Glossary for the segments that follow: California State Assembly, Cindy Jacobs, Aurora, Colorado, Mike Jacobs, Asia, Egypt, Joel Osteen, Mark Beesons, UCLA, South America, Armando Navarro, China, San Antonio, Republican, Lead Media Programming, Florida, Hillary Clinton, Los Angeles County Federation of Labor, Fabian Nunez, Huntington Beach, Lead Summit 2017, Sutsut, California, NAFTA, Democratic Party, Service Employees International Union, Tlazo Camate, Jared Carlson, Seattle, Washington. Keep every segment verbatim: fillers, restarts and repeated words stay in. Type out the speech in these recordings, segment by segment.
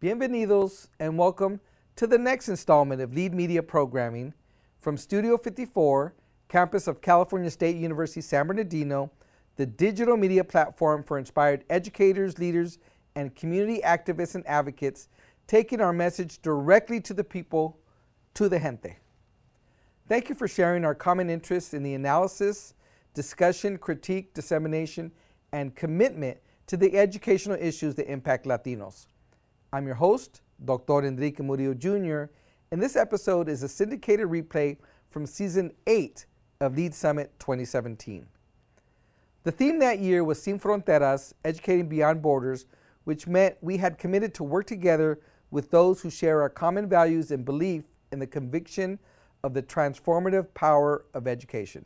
Bienvenidos and welcome to the next installment of Lead Media Programming from Studio fifty-four, campus of California State University, San Bernardino, the digital media platform for inspired educators, leaders, and community activists and advocates, taking our message directly to the people, to the gente. Thank you for sharing our common interest in the analysis, discussion, critique, dissemination, and commitment to the educational issues that impact Latinos. I'm your host, Doctor Enrique Murillo Junior, and this episode is a syndicated replay from Season eight of Lead Summit twenty seventeen. The theme that year was Sin Fronteras, Educating Beyond Borders, which meant we had committed to work together with those who share our common values and belief in the conviction of the transformative power of education.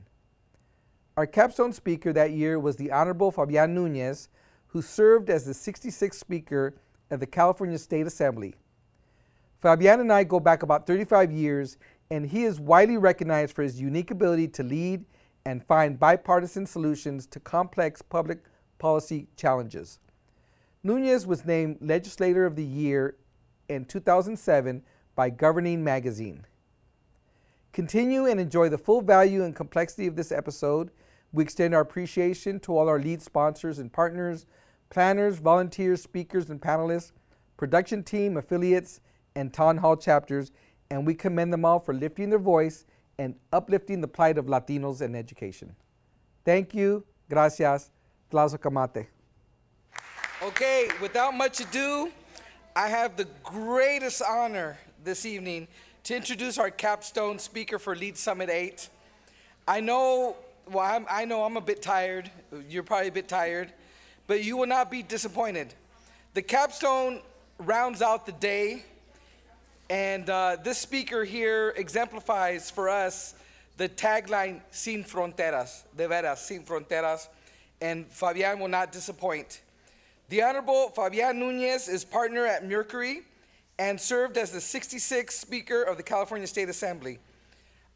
Our capstone speaker that year was the Honorable Fabian Nunez, who served as the sixty-sixth speaker at the California State Assembly. Fabian and I go back about thirty-five years, and he is widely recognized for his unique ability to lead and find bipartisan solutions to complex public policy challenges. Nunez was named Legislator of the Year in two thousand seven by Governing Magazine. Continue and enjoy the full value and complexity of this episode. We extend our appreciation to all our lead sponsors and partners, planners, volunteers, speakers and panelists, production team, affiliates, and town hall chapters, and we commend them all for lifting their voice and uplifting the plight of Latinos in education. Thank you, gracias, Tlazo Camate. Okay, without much ado, I have the greatest honor this evening to introduce our capstone speaker for Lead Summit eight. I know, well, I'm, I know I'm a bit tired, you're probably a bit tired, but you will not be disappointed. The capstone rounds out the day, and uh, this speaker here exemplifies for us the tagline, Sin Fronteras, de veras, Sin Fronteras, and Fabian will not disappoint. The Honorable Fabian Nunez is partner at Mercury and served as the sixty-sixth speaker of the California State Assembly.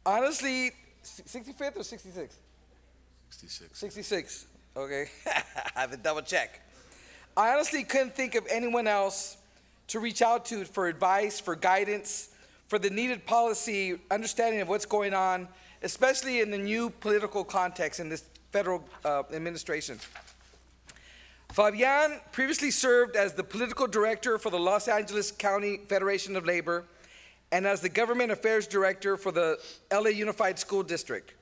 Honestly, sixty-fifth or sixty-sixth? sixty-six. sixty-six. Okay, I have to double check. I honestly couldn't think of anyone else to reach out to for advice, for guidance, for the needed policy, understanding of what's going on, especially in the new political context in this federal uh, administration. Fabian previously served as the political director for the Los Angeles County Federation of Labor and as the government affairs director for the L A Unified School District.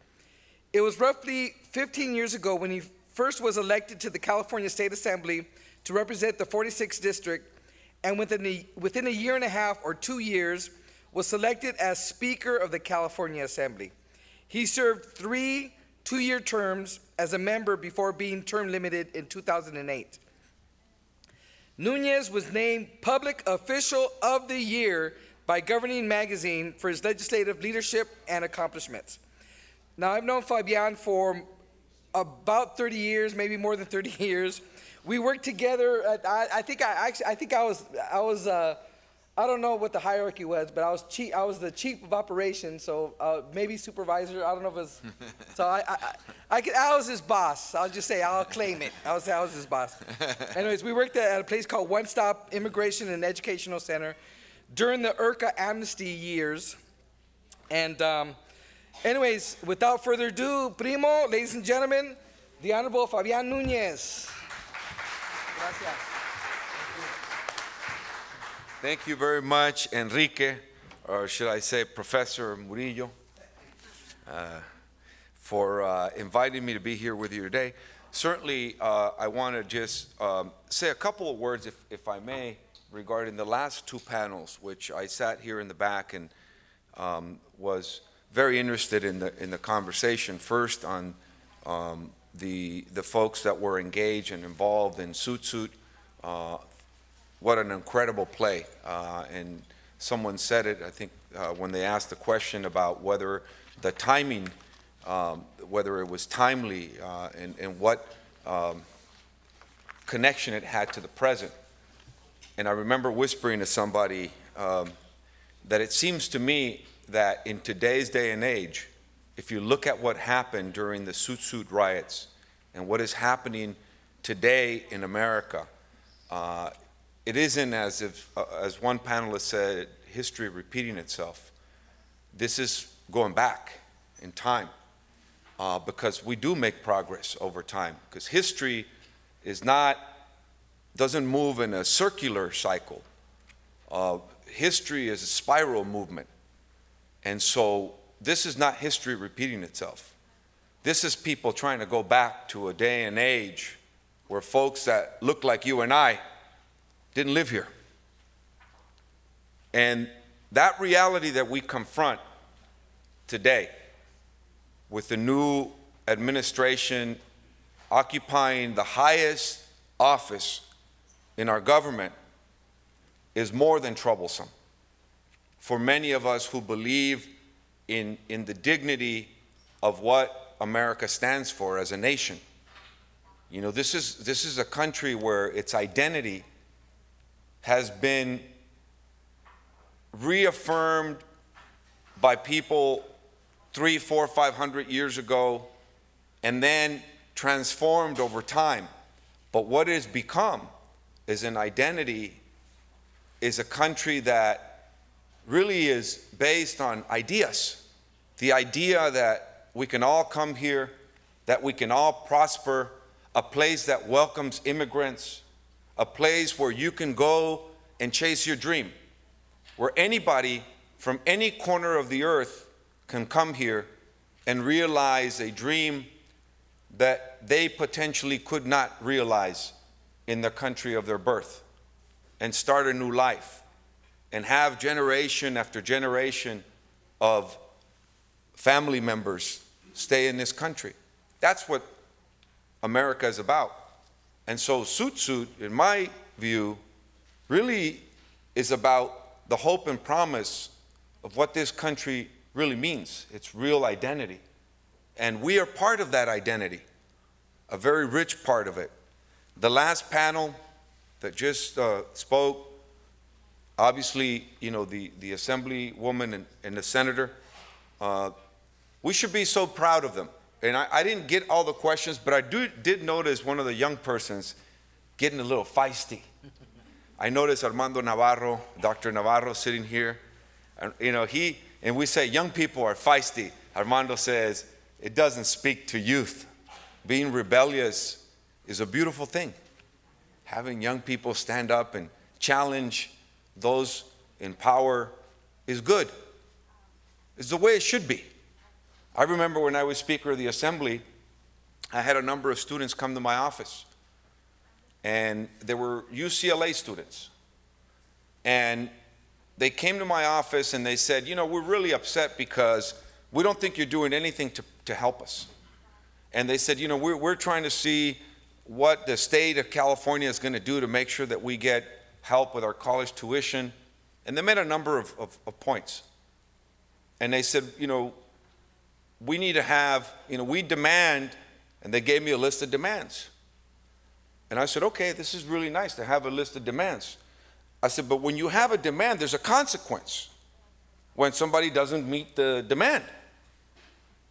It was roughly fifteen years ago when he first was elected to the California State Assembly to represent the forty-sixth district, and within a, within a year and a half or two years was selected as Speaker of the California Assembly. He served three two-year terms as a member before being term limited in two thousand eight. Nunez was named Public Official of the Year by Governing Magazine for his legislative leadership and accomplishments. Now, I've known Fabian for about thirty years, maybe more than thirty years. We worked together. At, I, I think I actually, I think I was, I was, uh, I don't know what the hierarchy was, but I was chief. I was the chief of operations, so uh, maybe supervisor. I don't know if it was. So I, I, I, I, could, I was his boss. I'll just say I'll claim it. I was, I was his boss. Anyways, we worked at a place called One Stop Immigration and Educational Center during the I R C A amnesty years, and. Um, Anyways, without further ado, primo, ladies and gentlemen, the Honorable Fabian Nunez. Gracias. Thank you very much, Enrique, or should I say Professor Murillo, uh, for uh, inviting me to be here with you today. Certainly, uh, I want to just um, say a couple of words, if, if I may, regarding the last two panels, which I sat here in the back and um, was very interested in the in the conversation. First on um, the the folks that were engaged and involved in Sutsut. Uh, what an incredible play! Uh, and someone said it. I think uh, when they asked the question about whether the timing, um, whether it was timely, uh, and and what um, connection it had to the present. And I remember whispering to somebody um, that it seems to me that in today's day and age, if you look at what happened during the Sutsut riots and what is happening today in America, uh, it isn't as if, uh, as one panelist said, history repeating itself. This is going back in time, uh, because we do make progress over time, because history is not, doesn't move in a circular cycle. Uh, history is a spiral movement. And so this is not history repeating itself. This is people trying to go back to a day and age where folks that look like you and I didn't live here. And that reality that we confront today with the new administration occupying the highest office in our government is more than troublesome for many of us who believe in, in the dignity of what America stands for as a nation. You know, this is, this is a country where its identity has been reaffirmed by people three, four, five hundred years ago, and then transformed over time. But what it has become is an identity, is a country that really is based on ideas. The idea that we can all come here, that we can all prosper, a place that welcomes immigrants, a place where you can go and chase your dream, where anybody from any corner of the earth can come here and realize a dream that they potentially could not realize in the country of their birth, and start a new life, and have generation after generation of family members stay in this country. That's what America is about. And so Sutsut, in my view, really is about the hope and promise of what this country really means, its real identity. And we are part of that identity, a very rich part of it. The last panel that just uh, spoke, obviously, you know, the, the assemblywoman and, and the senator, uh, we should be so proud of them. And I, I didn't get all the questions, but I do, did notice one of the young persons getting a little feisty. I noticed Armando Navarro, Doctor Navarro, sitting here. And, you know, he, and we say young people are feisty. Armando says, it doesn't speak to youth. Being rebellious is a beautiful thing. Having young people stand up and challenge those in power is good. It's the way it should be. I remember when I was Speaker of the Assembly, I had a number of students come to my office, and they were U C L A students. And they came to my office and they said, you know, we're really upset because we don't think you're doing anything to, to help us. And they said, you know, we're, we're trying to see what the state of California is going to do to make sure that we get help with our college tuition. And they made a number of, of, of points. And they said, you know, we need to have, you know, we demand, and they gave me a list of demands. And I said, okay, this is really nice to have a list of demands. I said, but when you have a demand, there's a consequence when somebody doesn't meet the demand.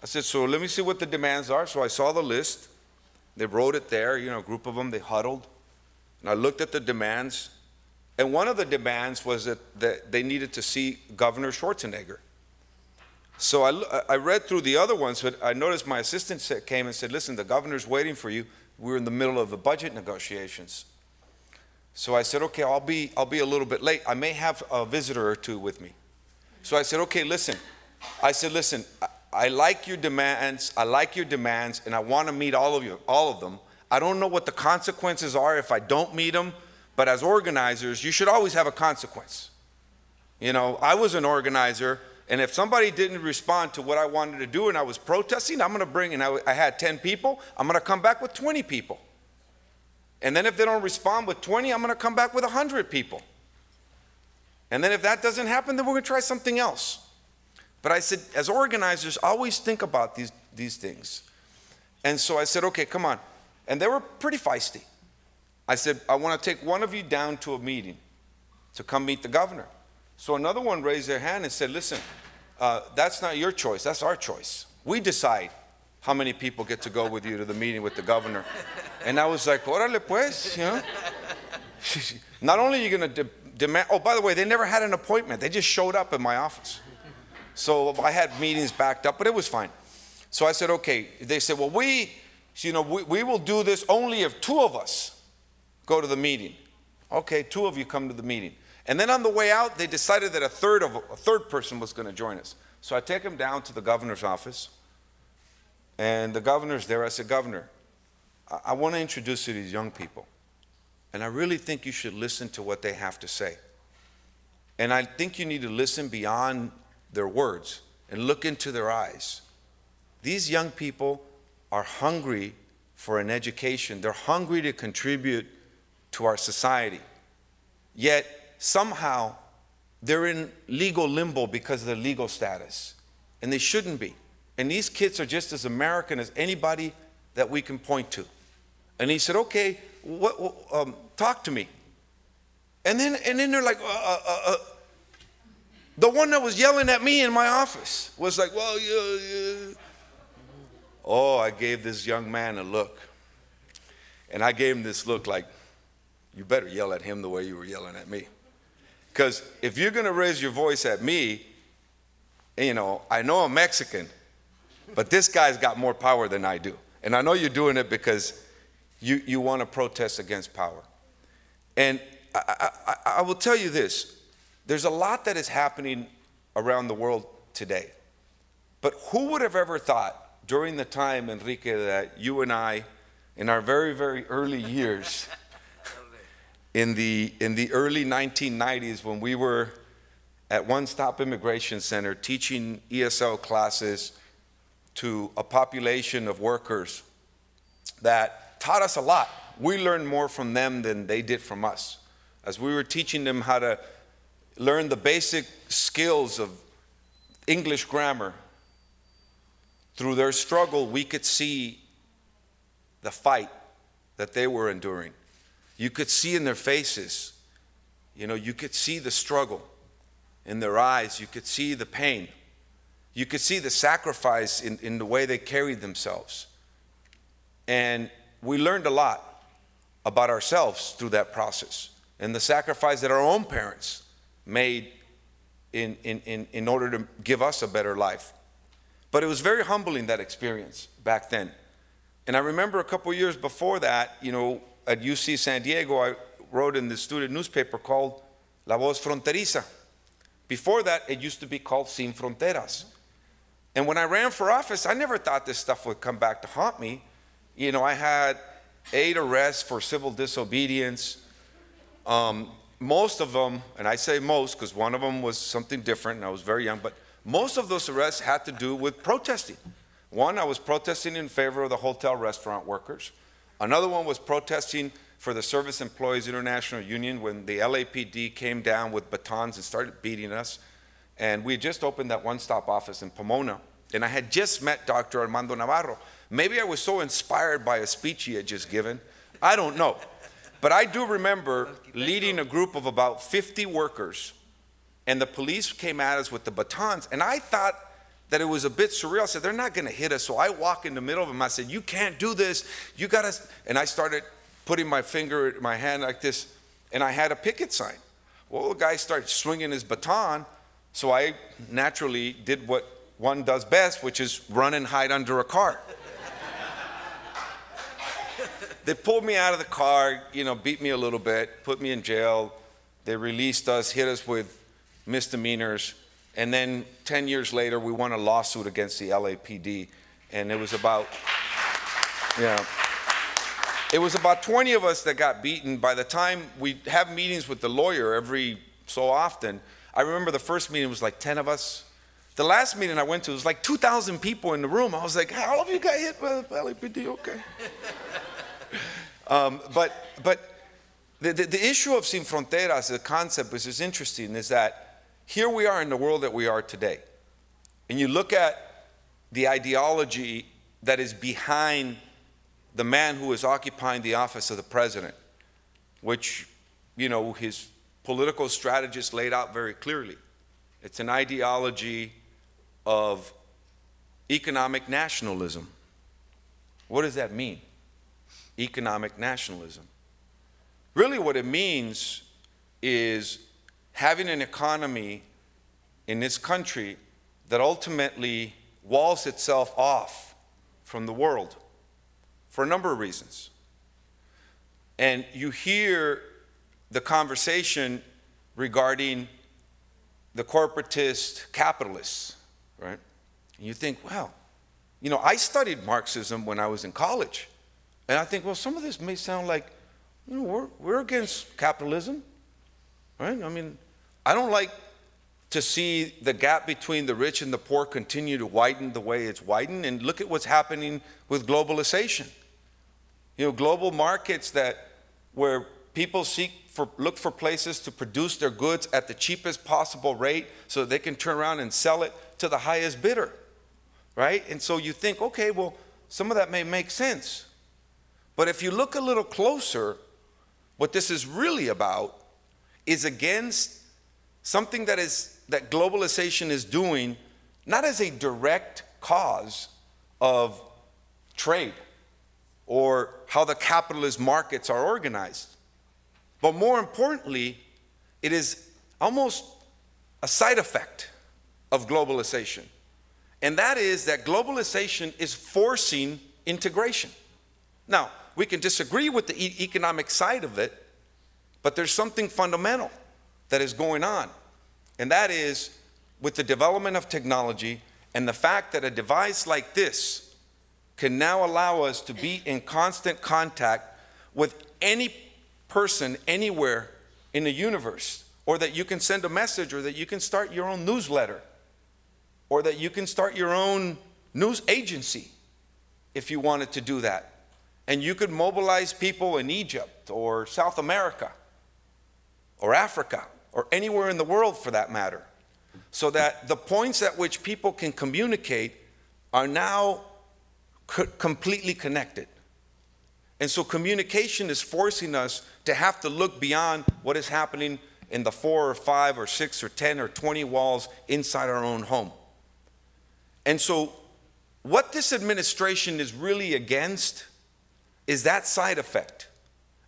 I said, so let me see what the demands are. So I saw the list. They wrote it there, you know, a group of them, they huddled. And I looked at the demands. And one of the demands was that, that they needed to see Governor Schwarzenegger. So I, I read through the other ones, but I noticed my assistant came and said, listen, the governor's waiting for you. We're in the middle of the budget negotiations. So I said, okay, I'll be, I'll be a little bit late. I may have a visitor or two with me. So I said, okay, listen. I said, listen, I, I like your demands, I like your demands, and I want to meet all of you, all of them. I don't know what the consequences are if I don't meet them, but as organizers, you should always have a consequence. You know, I was an organizer. And if somebody didn't respond to what I wanted to do and I was protesting, I'm going to bring, and I, I had ten people, I'm going to come back with twenty people. And then if they don't respond with twenty, I'm going to come back with one hundred people. And then if that doesn't happen, then we're going to try something else. But I said, as organizers, always think about these, these things. And so I said, okay, come on. And they were pretty feisty. I said, I want to take one of you down to a meeting to come meet the governor. So another one raised their hand and said, listen, uh, that's not your choice, that's our choice. We decide how many people get to go with you to the meeting with the governor. And I was like, orale pues, you know? Not only are you going to de demand, oh, by the way, they never had an appointment. They just showed up in my office. So I had meetings backed up, but it was fine. So I said, okay. They said, well, we, you know, we, we will do this only if two of us go to the meeting. Okay, two of you come to the meeting. And then on the way out, they decided that a third, of, a third person was going to join us. So I take him down to the governor's office, and the governor's there. I said, Governor, I, I want to introduce you to these young people, and I really think you should listen to what they have to say. And I think you need to listen beyond their words and look into their eyes. These young people are hungry for an education. They're hungry to contribute to our society. Yet somehow they're in legal limbo because of their legal status, and they shouldn't be. And these kids are just as American as anybody that we can point to. And he said, okay, what, what, um, talk to me. And then, and then they're like, uh, uh, uh. The one that was yelling at me in my office was like, well, yeah, yeah. Oh, I gave this young man a look. And I gave him this look like, you better yell at him the way you were yelling at me. Because if you're going to raise your voice at me, you know, I know I'm Mexican, but this guy's got more power than I do. And I know you're doing it because you, you want to protest against power. And I, I, I will tell you this. There's a lot that is happening around the world today. But who would have ever thought during the time, Enrique, that you and I, in our very, very early years, in the, in the early nineteen nineties, when we were at One Stop Immigration Center teaching E S L classes to a population of workers that taught us a lot. We learned more from them than they did from us. As we were teaching them how to learn the basic skills of English grammar, through their struggle, we could see the fight that they were enduring. You could see in their faces, you know, you could see the struggle in their eyes. You could see the pain. You could see the sacrifice in, in the way they carried themselves. And we learned a lot about ourselves through that process, and the sacrifice that our own parents made in, in, in, in order to give us a better life. But it was very humbling, that experience back then. And I remember a couple years before that, you know, at U C San Diego, I wrote in the student newspaper called La Voz Fronteriza. Before that, it used to be called Sin Fronteras. And when I ran for office, I never thought this stuff would come back to haunt me. You know, I had eight arrests for civil disobedience. Um, most of them, and I say most because one of them was something different, and I was very young, but most of those arrests had to do with protesting. One, I was protesting in favor of the hotel restaurant workers. Another one was protesting for the Service Employees International Union when the L A P D came down with batons and started beating us. And we had just opened that one-stop office in Pomona. And I had just met Doctor Armando Navarro. Maybe I was so inspired by a speech he had just given. I don't know. But I do remember leading a group of about fifty workers, and the police came at us with the batons. And I thought that it was a bit surreal. I said, they're not going to hit us. So I walk in the middle of them. I said, you can't do this. You got to. And I started putting my finger in my hand like this, and I had a picket sign. Well, the guy started swinging his baton. So I naturally did what one does best, which is run and hide under a car. They pulled me out of the car, you know, beat me a little bit, put me in jail. They released us, hit us with misdemeanors. And then ten years later, we won a lawsuit against the L A P D. And it was about, yeah, it was about twenty of us that got beaten. By the time we have meetings with the lawyer every so often, I remember the first meeting was like ten of us. The last meeting I went to was like two thousand people in the room. I was like, how have you got hit by the L A P D? Okay. um, but but the, the, the issue of Sin Fronteras, the concept, which is interesting, is that here we are in the world that we are today. And you look at the ideology that is behind the man who is occupying the office of the president, which, you know, his political strategist laid out very clearly. It's an ideology of economic nationalism. What does that mean? Economic nationalism. Really what it means is having an economy in this country that ultimately walls itself off from the world for a number of reasons. And you hear the conversation regarding the corporatist capitalists, right? And you think, wow, you know, I studied Marxism when I was in college. And I think, well, some of this may sound like, you know, we're, we're against capitalism, right? I mean, I don't like to see the gap between the rich and the poor continue to widen the way it's widened. And look at what's happening with globalization. You know, global markets that where people seek for, look for places to produce their goods at the cheapest possible rate so that they can turn around and sell it to the highest bidder, right? And so you think, okay, well, some of that may make sense. But if you look a little closer, what this is really about is against something that is that globalization is doing, not as a direct cause of trade or how the capitalist markets are organized. But more importantly, it is almost a side effect of globalization. And that is that globalization is forcing integration. Now, we can disagree with the e- economic side of it, but there's something fundamental that is going on. And that is with the development of technology and the fact that a device like this can now allow us to be in constant contact with any person anywhere in the universe, or that you can send a message, or that you can start your own newsletter, or that you can start your own news agency if you wanted to do that. And you could mobilize people in Egypt or South America or Africa or anywhere in the world for that matter, so that the points at which people can communicate are now co- completely connected. And so communication is forcing us to have to look beyond what is happening in the four or five or six or ten or twenty walls inside our own home. And so what this administration is really against is that side effect.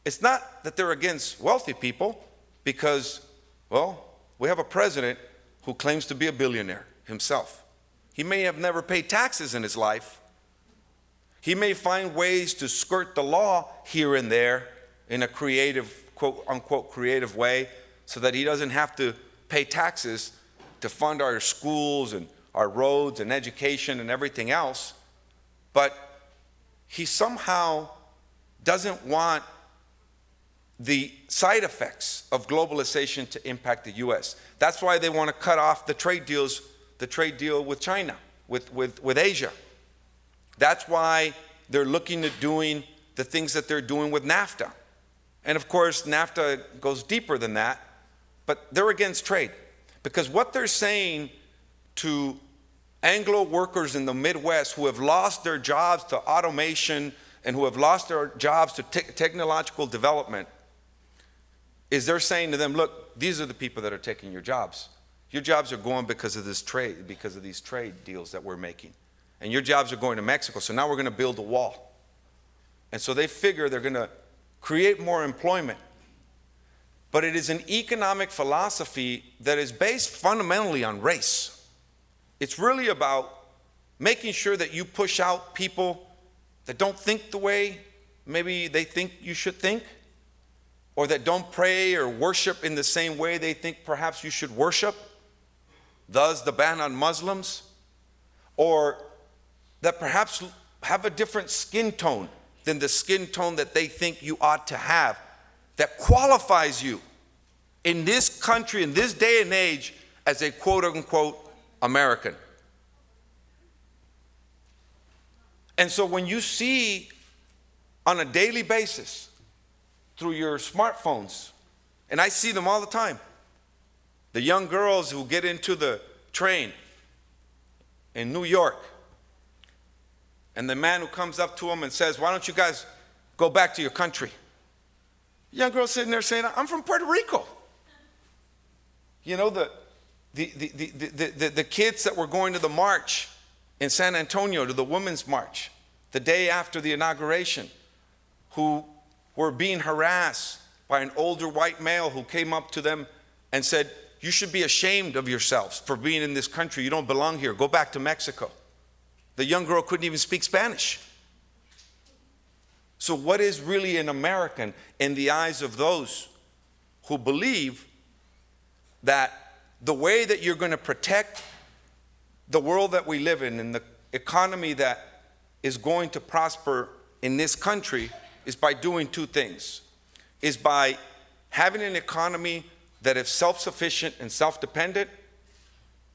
It's not that they're against wealthy people because, well, we have a president who claims to be a billionaire himself. He may have never paid taxes in his life. He may find ways to skirt the law here and there in a creative, quote unquote, creative way so that he doesn't have to pay taxes to fund our schools and our roads and education and everything else. But he somehow doesn't want the side effects of globalization to impact the U S. That's why they want to cut off the trade deals, the trade deal with China, with, with, with Asia. That's why they're looking at doing the things that they're doing with NAFTA. And of course, NAFTA goes deeper than that, but they're against trade. Because what they're saying to Anglo workers in the Midwest who have lost their jobs to automation and who have lost their jobs to te- technological development, is they're saying to them, look, these are the people that are taking your jobs. Your jobs are going because of this trade, because of these trade deals that we're making. And your jobs are going to Mexico, so now we're going to build a wall. And so they figure they're going to create more employment. But it is an economic philosophy that is based fundamentally on race. It's really about making sure that you push out people that don't think the way maybe they think you should think, or that don't pray or worship in the same way they think perhaps you should worship, thus the ban on Muslims, or that perhaps have a different skin tone than the skin tone that they think you ought to have, that qualifies you in this country, in this day and age, as a quote-unquote American. And so when you see on a daily basis through your smartphones, and I see them all the time, the young girls who get into the train in New York, and the man who comes up to them and says, why don't you guys go back to your country? The young girl sitting there saying, I'm from Puerto Rico. You know, the The, the, the, the, the, the kids that were going to the march in San Antonio, to the Women's March, the day after the inauguration, who were being harassed by an older white male who came up to them and said, "You should be ashamed of yourselves for being in this country. You don't belong here. Go back to Mexico." The young girl couldn't even speak Spanish. So what is really an American in the eyes of those who believe that the way that you're going to protect the world that we live in and the economy that is going to prosper in this country is by doing two things, is by having an economy that is self-sufficient and self-dependent,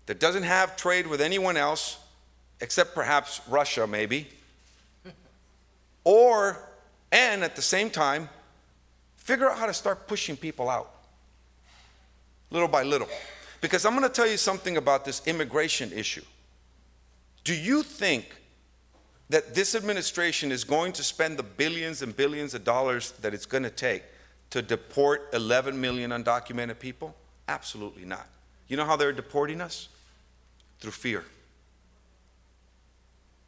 that doesn't have trade with anyone else, except perhaps Russia maybe, or, and at the same time, figure out how to start pushing people out, little by little. Because I'm going to tell you something about this immigration issue. Do you think that this administration is going to spend the billions and billions of dollars that it's going to take to deport eleven million undocumented people? Absolutely not. You know how they're deporting us? Through fear.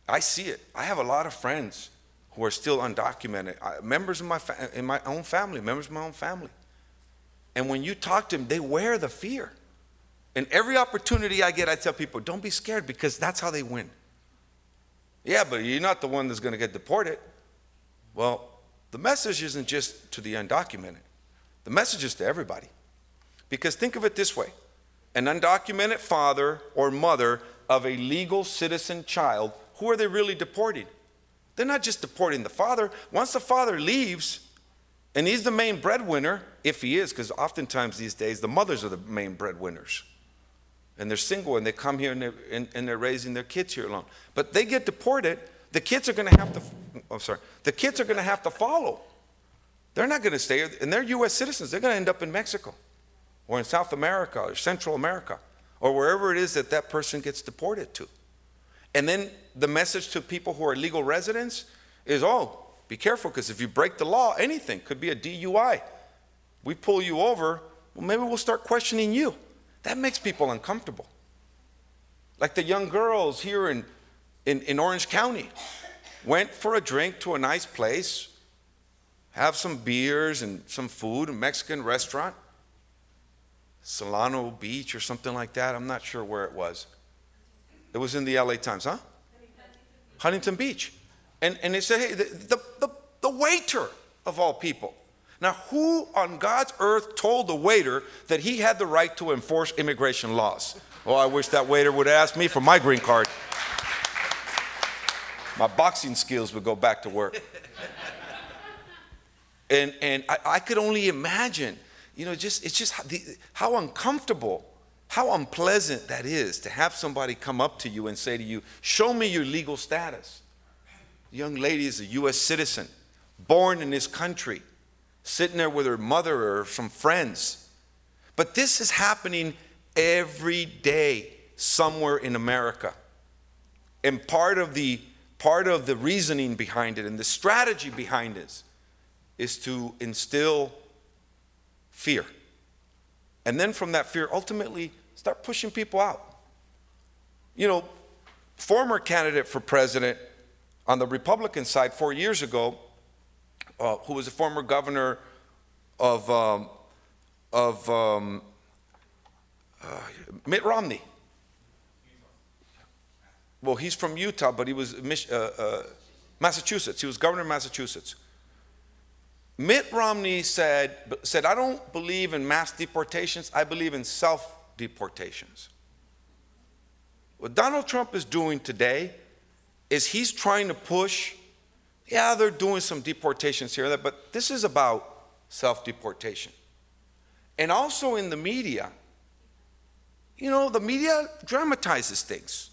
I see it. I have a lot of friends who are still undocumented, I, members of my, fa in my own family, members of my own family. And when you talk to them, they wear the fear. And every opportunity I get, I tell people, don't be scared, because that's how they win. Yeah, but you're not the one that's going to get deported. Well, the message isn't just to the undocumented. The message is to everybody. Because think of it this way. An undocumented father or mother of a legal citizen child, who are they really deporting? They're not just deporting the father. Once the father leaves, and he's the main breadwinner, if he is, because oftentimes these days the mothers are the main breadwinners. And they're single, and they come here, and they're, and, and they're raising their kids here alone. But they get deported. The kids are going to have to, I'm sorry, the kids are going to have to follow. They're not going to stay, and they're U S citizens. They're going to end up in Mexico or in South America or Central America or wherever it is that that person gets deported to. And then the message to people who are legal residents is, oh, be careful, because if you break the law, anything, could be a D U I. We pull you over, well, maybe we'll start questioning you. That makes people uncomfortable. Like the young girls here in, in, in Orange County went for a drink to a nice place, have some beers and some food, a Mexican restaurant, Solano Beach or something like that. I'm not sure where it was. It was in the L A Times, huh? Huntington Beach. And, and they said, hey, the, the, the, the waiter of all people. Now, who on God's earth told the waiter that he had the right to enforce immigration laws? Oh, I wish that waiter would ask me for my green card. My boxing skills would go back to work. And, and I, I could only imagine, you know, just, it's just how, the, how uncomfortable, how unpleasant that is to have somebody come up to you and say to you, show me your legal status. The young lady is a U S citizen, born in this country, sitting there with her mother or some friends. But this is happening every day somewhere in America. And part of the, part of the reasoning behind it and the strategy behind it is to instill fear. And then from that fear, ultimately, start pushing people out. You know, former candidate for president on the Republican side four years ago, uh, who was a former governor of, um, of um, uh, Mitt Romney. Well, he's from Utah, but he was uh, uh, Massachusetts. He was governor of Massachusetts. Mitt Romney said, said, I don't believe in mass deportations. I believe in self-deportations. What Donald Trump is doing today is he's trying to push, yeah, they're doing some deportations here, but this is about self-deportation. And also in the media, you know, the media dramatizes things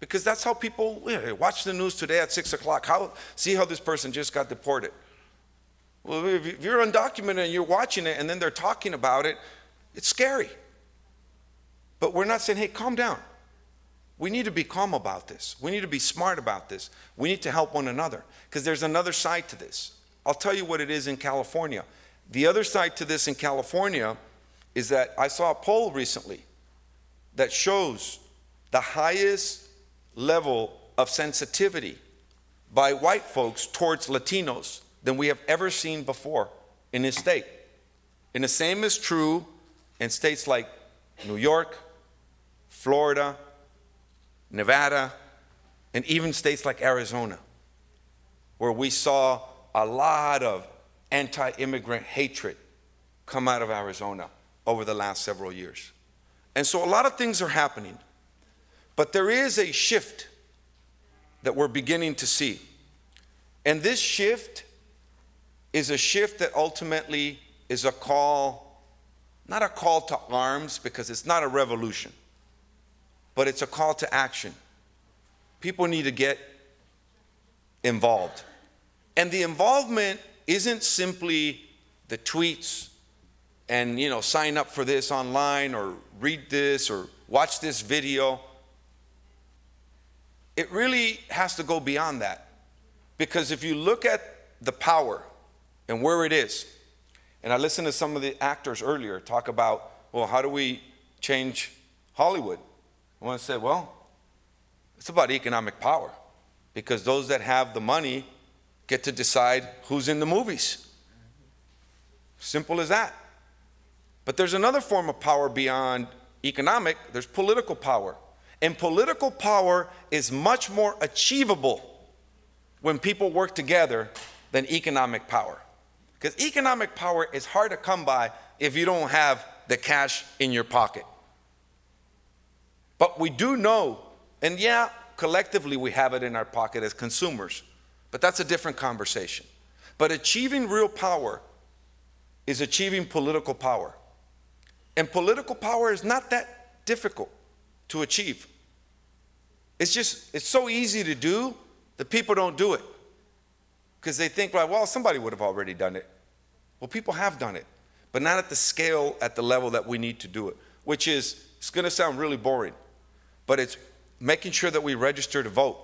because that's how people, you know, watch the news today at six o'clock, how, see how this person just got deported. Well, if you're undocumented and you're watching it and then they're talking about it, it's scary. But we're not saying, hey, calm down. We need to be calm about this. We need to be smart about this. We need to help one another, because there's another side to this. I'll tell you what it is in California. The other side to this in California is that I saw a poll recently that shows the highest level of sensitivity by white folks towards Latinos than we have ever seen before in this state. And the same is true in states like New York, Florida, Nevada, and even states like Arizona, where we saw a lot of anti-immigrant hatred come out of Arizona over the last several years. And so a lot of things are happening, but there is a shift that we're beginning to see. And this shift is a shift that ultimately is a call, not a call to arms, because it's not a revolution, but it's a call to action. People need to get involved. And the involvement isn't simply the tweets and, you know, sign up for this online or read this or watch this video. It really has to go beyond that, because if you look at the power and where it is, and I listened to some of the actors earlier talk about, well, how do we change Hollywood? And I said, well, it's about economic power, because those that have the money get to decide who's in the movies. Simple as that. But there's another form of power beyond economic. There's political power. And political power is much more achievable when people work together than economic power. Because economic power is hard to come by if you don't have the cash in your pocket. But we do know, and yeah, collectively we have it in our pocket as consumers, but that's a different conversation. But achieving real power is achieving political power. And political power is not that difficult to achieve. It's just, it's so easy to do that people don't do it, because they think, like, well, somebody would have already done it. Well, people have done it, but not at the scale, at the level that we need to do it, which is, it's going to sound really boring, but it's making sure that we register to vote.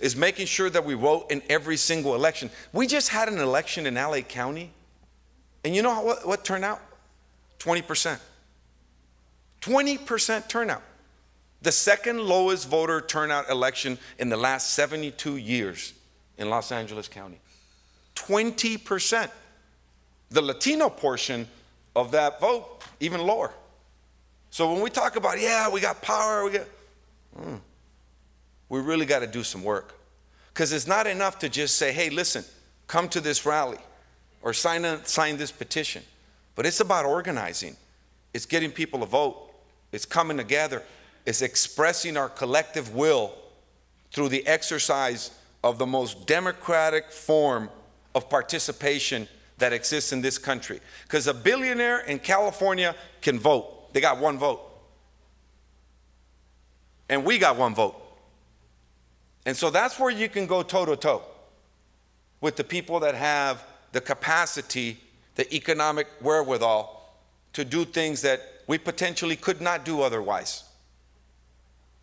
It's making sure that we vote in every single election. We just had an election in L A County, and you know what, what turned out? twenty percent. twenty percent turnout. The second lowest voter turnout election in the last seventy-two years in Los Angeles County. twenty percent. The Latino portion of that vote, even lower. So when we talk about, yeah, we got power, we got, mm, we really got to do some work. Because it's not enough to just say, hey, listen, come to this rally or sign, a, sign this petition. But it's about organizing. It's getting people to vote. It's coming together. It's expressing our collective will through the exercise of the most democratic form of participation that exists in this country. Because a billionaire in California can vote. They got one vote. And we got one vote. And so that's where you can go toe-to-toe with the people that have the capacity, the economic wherewithal, to do things that we potentially could not do otherwise.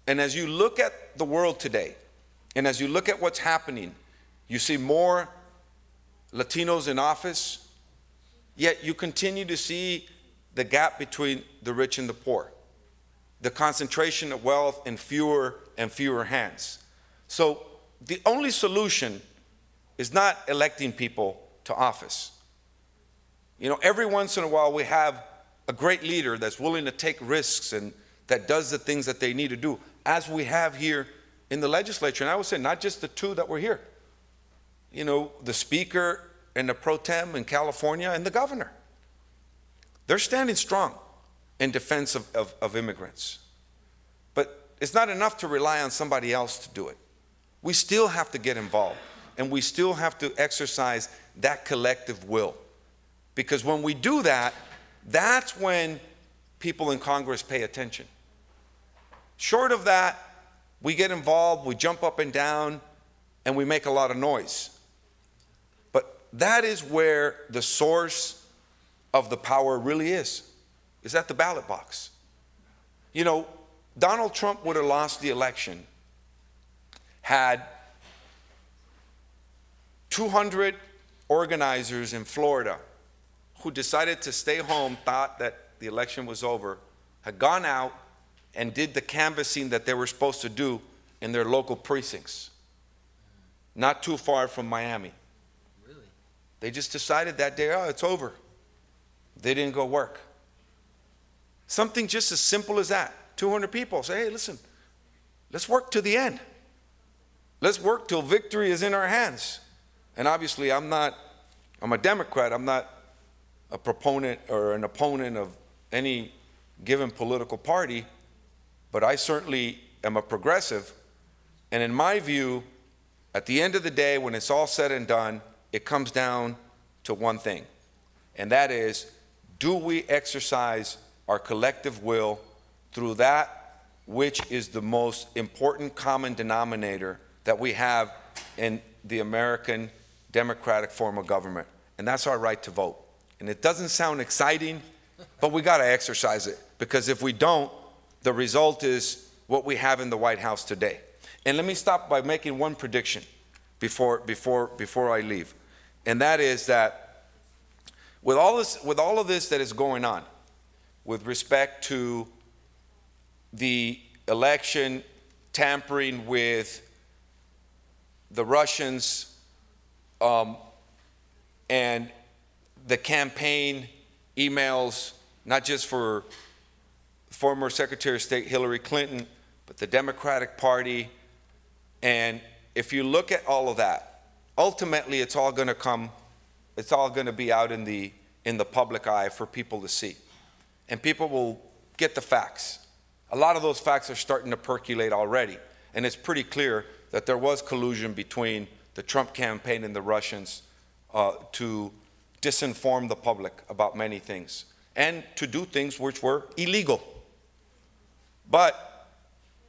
And as you look at the world today, and as you look at what's happening, you see more Latinos in office, yet you continue to see the gap between the rich and the poor, the concentration of wealth in fewer and fewer hands. So the only solution is not electing people to office. You know, every once in a while we have a great leader that's willing to take risks and that does the things that they need to do, as we have here in the legislature. And I would say not just the two that were here. You know, the speaker and the pro tem in California and the governor. They're standing strong in defense of, of, of immigrants. But it's not enough to rely on somebody else to do it. We still have to get involved, and we still have to exercise that collective will. Because when we do that, that's when people in Congress pay attention. Short of that, we get involved, we jump up and down, and we make a lot of noise. But that is where the source of the power really is, is at the ballot box. You know, Donald Trump would have lost the election had two hundred organizers in Florida who decided to stay home, thought that the election was over, had gone out and did the canvassing that they were supposed to do in their local precincts, not too far from Miami. Really? They just decided that day, oh, it's over. They didn't go work. Something just as simple as that. two hundred people say, hey, listen, let's work to the end. Let's work till victory is in our hands. And obviously, I'm not, I'm a Democrat. I'm not a proponent or an opponent of any given political party, but I certainly am a progressive. And in my view, at the end of the day, when it's all said and done, it comes down to one thing, and that is, do we exercise our collective will through that which is the most important common denominator that we have in the American democratic form of government, and that's our right to vote. And it doesn't sound exciting, but we got to exercise it, because if we don't, the result is what we have in the White House today. And let me stop by making one prediction before, before, before I leave, and that is that with all, this, with all of this that is going on with respect to the election, tampering with the Russians um, and the campaign emails, not just for former Secretary of State Hillary Clinton, but the Democratic Party. And if you look at all of that, ultimately it's all going to come, it's all going to be out in the, in the public eye for people to see. And people will get the facts. A lot of those facts are starting to percolate already. And it's pretty clear that there was collusion between the Trump campaign and the Russians uh, to disinform the public about many things and to do things which were illegal. But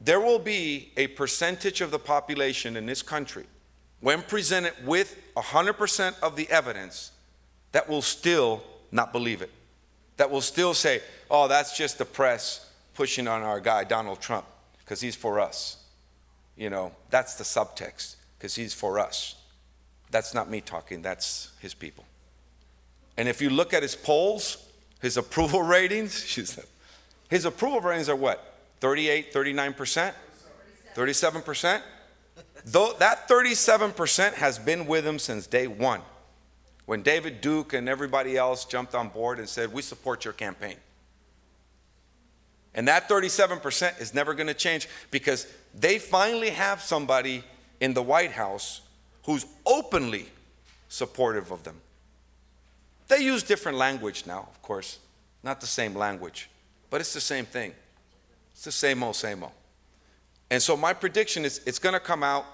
there will be a percentage of the population in this country, when presented with one hundred percent of the evidence, that will still not believe it, that will still say, oh, that's just the press pushing on our guy, Donald Trump, because he's for us. You know, that's the subtext, because he's for us. That's not me talking, that's his people. And if you look at his polls, his approval ratings, his approval ratings are what? thirty-eight, thirty-nine percent? thirty-seven percent? Though that thirty-seven percent has been with him since day one, when David Duke and everybody else jumped on board and said, we support your campaign. And that thirty-seven percent is never going to change, because they finally have somebody in the White House who's openly supportive of them. They use different language now, of course, not the same language, but it's the same thing. It's the same old, same old. And so my prediction is it's going to come out.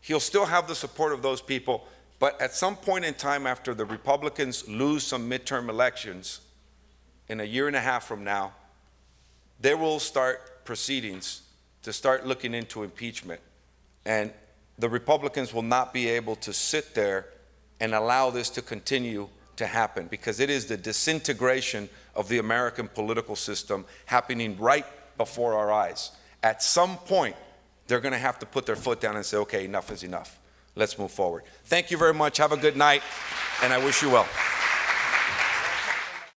He'll still have the support of those people, but at some point in time, after the Republicans lose some midterm elections in a year and a half from now, they will start proceedings to start looking into impeachment. And the Republicans will not be able to sit there and allow this to continue to happen, because it is the disintegration of the American political system happening right before our eyes. At some point, they're going to have to put their foot down and say, okay, enough is enough. Let's move forward. Thank you very much. Have a good night, and I wish you well.